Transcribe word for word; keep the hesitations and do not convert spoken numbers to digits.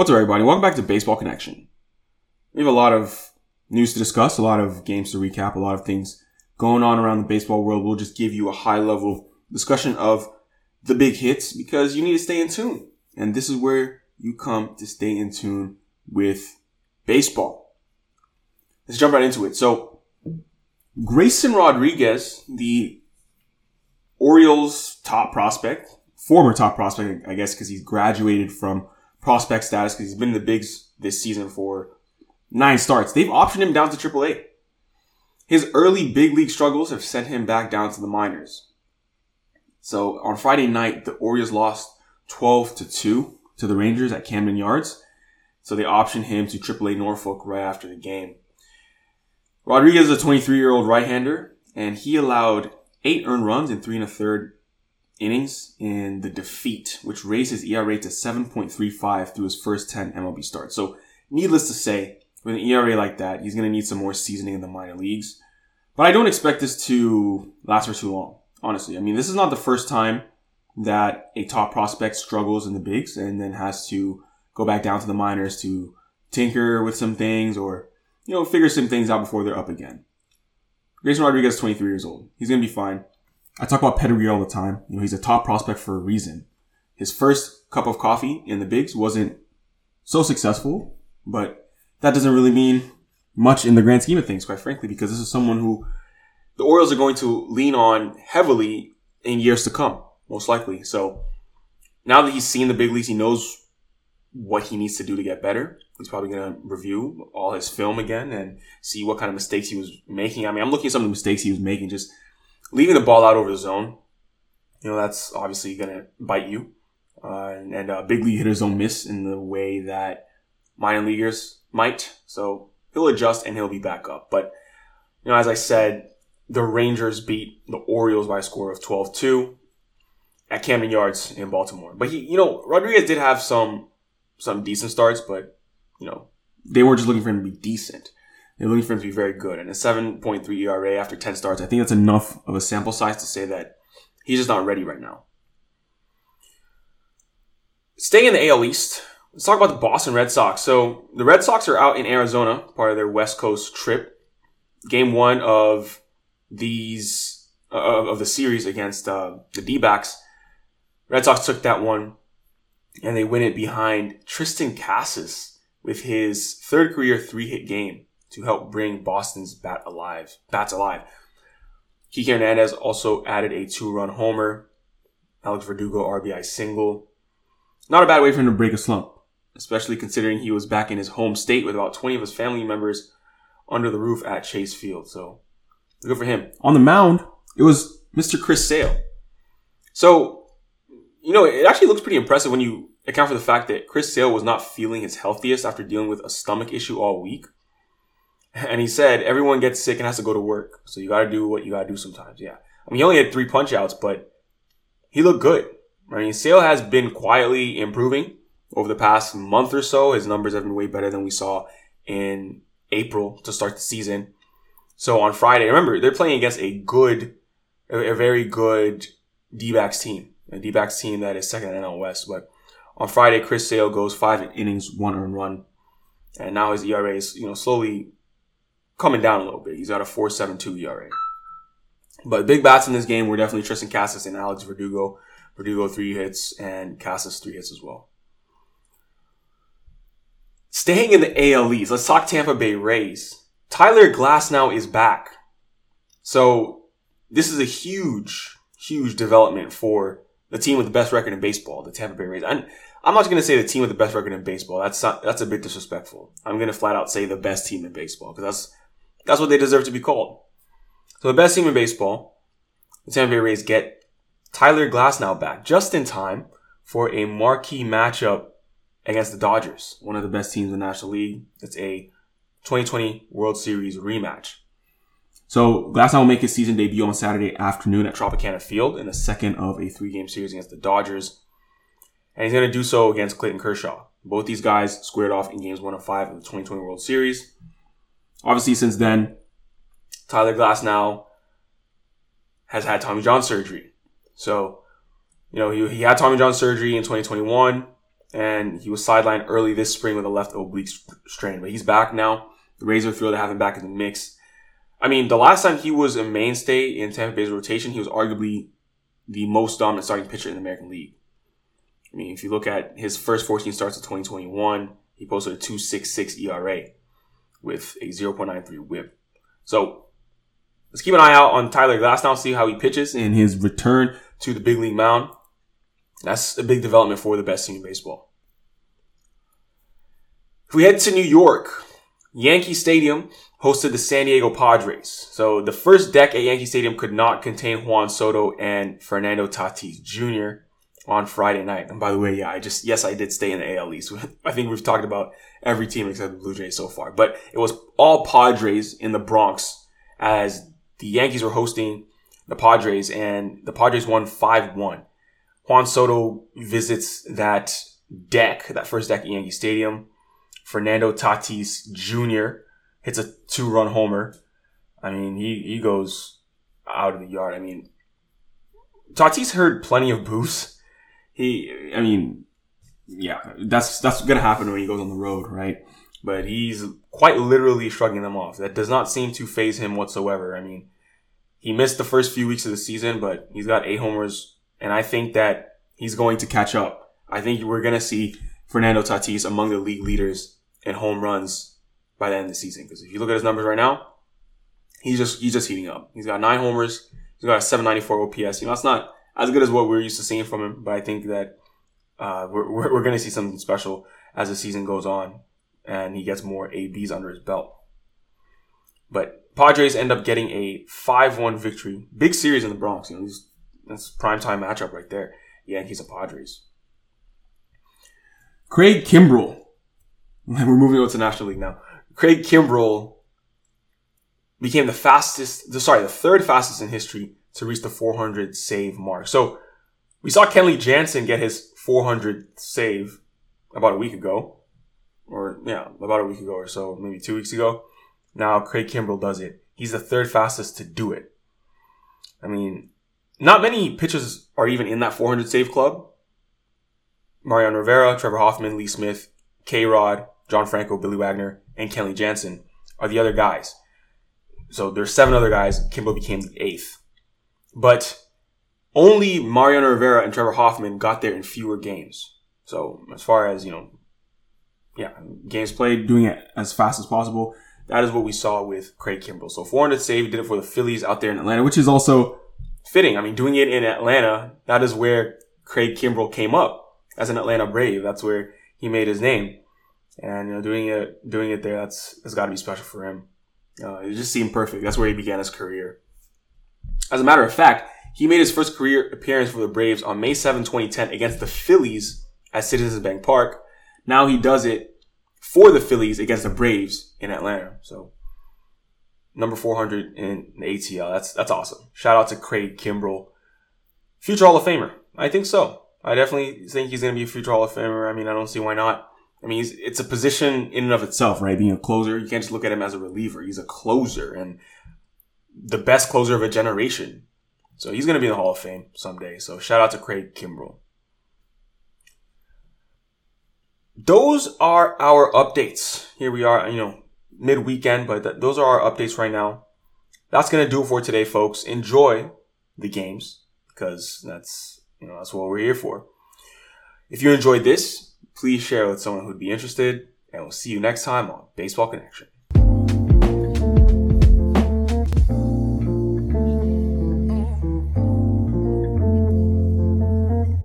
What's up, everybody? Welcome back to Baseball Connection. We have a lot of news to discuss, a lot of games to recap, a lot of things going on around the baseball world. We'll just give you a high-level discussion of the big hits because you need to stay in tune. And this is where you come to stay in tune with baseball. Let's jump right into it. So, Grayson Rodriguez, the Orioles' top prospect, former top prospect, I guess, because he's graduated from prospect status because he's been in the bigs this season for nine starts. They've optioned him down to triple A. His early big league struggles have sent him back down to the minors. So on Friday night, the Orioles lost twelve to two to the Rangers at Camden Yards. So they optioned him to triple A Norfolk right after the game. Rodriguez is a twenty-three-year-old right-hander, and he allowed eight earned runs in three and a third innings in the defeat, which raised his E R A to seven point three five through his first ten M L B starts. So needless to say, with an E R A like that, he's going to need some more seasoning in the minor leagues. But I don't expect this to last for too long, honestly. I mean, this is not the first time that a top prospect struggles in the bigs and then has to go back down to the minors to tinker with some things or, you know, figure some things out before they're up again. Grayson Rodriguez is twenty-three years old. He's going to be fine. I talk about pedigree all the time. You know, he's a top prospect for a reason. His first cup of coffee in the bigs wasn't so successful, but that doesn't really mean much in the grand scheme of things, quite frankly, because this is someone who the Orioles are going to lean on heavily in years to come, most likely. So now that he's seen the big leagues, he knows what he needs to do to get better. He's probably going to review all his film again and see what kind of mistakes he was making. I mean, I'm looking at some of the mistakes he was making, just leaving the ball out over the zone. You know, that's obviously going to bite you. Uh, and and uh, big league hitters don't miss in the way that minor leaguers might. So he'll adjust and he'll be back up. But, you know, as I said, the Rangers beat the Orioles by a score of twelve two at Camden Yards in Baltimore. But, he, you know, Rodriguez did have some some decent starts, but, you know, they weren't just looking for him to be decent. They're looking for him to be very good. And a seven point three E R A after ten starts, I think that's enough of a sample size to say that he's just not ready right now. Staying in the A L East, let's talk about the Boston Red Sox. So the Red Sox are out in Arizona, part of their West Coast trip. Game one of these uh, of the series against uh, the D-backs. Red Sox took that one, and they win it behind Triston Casas with his third career three-hit game to help bring Boston's bat alive, bats alive. Kiké Hernandez also added a two-run homer. Alex Verdugo R B I single. Not a bad way for him to break a slump, especially considering he was back in his home state with about twenty of his family members under the roof at Chase Field. So good for him. On the mound, it was Mister Chris Sale. So, you know, it actually looks pretty impressive when you account for the fact that Chris Sale was not feeling his healthiest after dealing with a stomach issue all week. And he said, everyone gets sick and has to go to work. So you got to do what you got to do sometimes. Yeah. I mean, he only had three punch outs, but he looked good. I mean, Sale has been quietly improving over the past month or so. His numbers have been way better than we saw in April to start the season. So on Friday, remember, they're playing against a good, a very good D-backs team. A D-backs team that is second in N L West. But on Friday, Chris Sale goes five innings, one earned run. And now his E R A is, you know, slowly coming down a little bit. He's got a four point seven two E R A. But big bats in this game were definitely Triston Casas and Alex Verdugo. Verdugo three hits and Casas three hits as well. Staying in the A L East, let's talk Tampa Bay Rays. Tyler Glasnow is back. So this is a huge, huge development for the team with the best record in baseball, the Tampa Bay Rays. And I'm not going to say the team with the best record in baseball. That's not, that's a bit disrespectful. I'm going to flat out say the best team in baseball because that's That's what they deserve to be called. So the best team in baseball, the Tampa Bay Rays, get Tyler Glasnow back just in time for a marquee matchup against the Dodgers, one of the best teams in the National League. It's a twenty twenty World Series rematch. So Glasnow will make his season debut on Saturday afternoon at Tropicana Field in the second of a three-game series against the Dodgers. And he's going to do so against Clayton Kershaw. Both these guys squared off in games one and five of the twenty twenty World Series. Obviously, since then, Tyler Glasnow has had Tommy John surgery. So, you know, he, he had Tommy John surgery in twenty twenty-one. and he was sidelined early this spring with a left oblique strain. But he's back now. The Rays are thrilled to have him back in the mix. I mean, the last time he was a mainstay in Tampa Bay's rotation, he was arguably the most dominant starting pitcher in the American League. I mean, if you look at his first fourteen starts of twenty twenty-one, he posted a two point six six E R A with a point nine three whip. So let's keep an eye out on Tyler Glasnow, see how he pitches in his return to the big league mound. That's a big development for the best team in baseball. If we head to New York, Yankee Stadium hosted the San Diego Padres. So the first deck at Yankee Stadium could not contain Juan Soto and Fernando Tatis Junior on Friday night. And by the way, yeah, I just, yes, I did stay in the A L East. I think we've talked about every team except the Blue Jays so far, but it was all Padres in the Bronx as the Yankees were hosting the Padres, and the Padres won five one. Juan Soto visits that deck, that first deck at Yankee Stadium. Fernando Tatis Junior hits a two-run homer. I mean, he, he goes out of the yard. I mean, Tatis heard plenty of boos. He, I mean, yeah, that's that's going to happen when he goes on the road, right? But he's quite literally shrugging them off. That does not seem to faze him whatsoever. I mean, he missed the first few weeks of the season, but he's got eight homers, and I think that he's going to catch up. I think we're going to see Fernando Tatis among the league leaders in home runs by the end of the season. Because if you look at his numbers right now, he's just he's just heating up. He's got nine homers. He's got a seven ninety-four O P S. You know, that's not as good as what we're used to seeing from him, but I think that uh, we're we're going to see something special as the season goes on and he gets more A Bs under his belt. But Padres end up getting a five one victory. Big series in the Bronx. You know, that's primetime matchup right there. Yankees and Padres. Craig Kimbrel. We're moving on to National League now. Craig Kimbrel became the fastest, sorry, the third fastest in history to reach the four hundred save mark. So we saw Kenley Jansen get his four hundred save about a week ago. Or, yeah, about a week ago or so, maybe two weeks ago. Now Craig Kimbrel does it. He's the third fastest to do it. I mean, not many pitchers are even in that four hundred save club. Mariano Rivera, Trevor Hoffman, Lee Smith, K. Rod, John Franco, Billy Wagner, and Kenley Jansen are the other guys. So there's seven other guys. Kimbrel became the eighth. But only Mariano Rivera and Trevor Hoffman got there in fewer games. So as far as, you know, yeah, games played, doing it as fast as possible, that is what we saw with Craig Kimbrel. So four hundred save, did it for the Phillies out there in Atlanta, which is also fitting. I mean, doing it in Atlanta, that is where Craig Kimbrel came up. As an Atlanta Brave, that's where he made his name, and you know, doing it, doing it there, that's that's got to be special for him. Uh, it just seemed perfect. That's where he began his career. As a matter of fact, he made his first career appearance for the Braves on May seventh, twenty ten, against the Phillies at Citizens Bank Park. Now he does it for the Phillies against the Braves in Atlanta. So number four hundred in the A T L. That's that's awesome. Shout out to Craig Kimbrel, future Hall of Famer. I think so. I definitely think he's going to be a future Hall of Famer. I mean, I don't see why not. I mean, he's, it's a position in and of itself, right? Being a closer, you can't just look at him as a reliever. He's a closer and the best closer of a generation. So he's going to be in the Hall of Fame someday. So shout out to Craig Kimbrel. Those are our updates. Here we are, you know, mid-weekend, but th- those are our updates right now. That's going to do it for today, folks. Enjoy the games because that's... You know, that's what we're here for. If you enjoyed this, please share with someone who'd be interested, and we'll see you next time on Baseball Connection.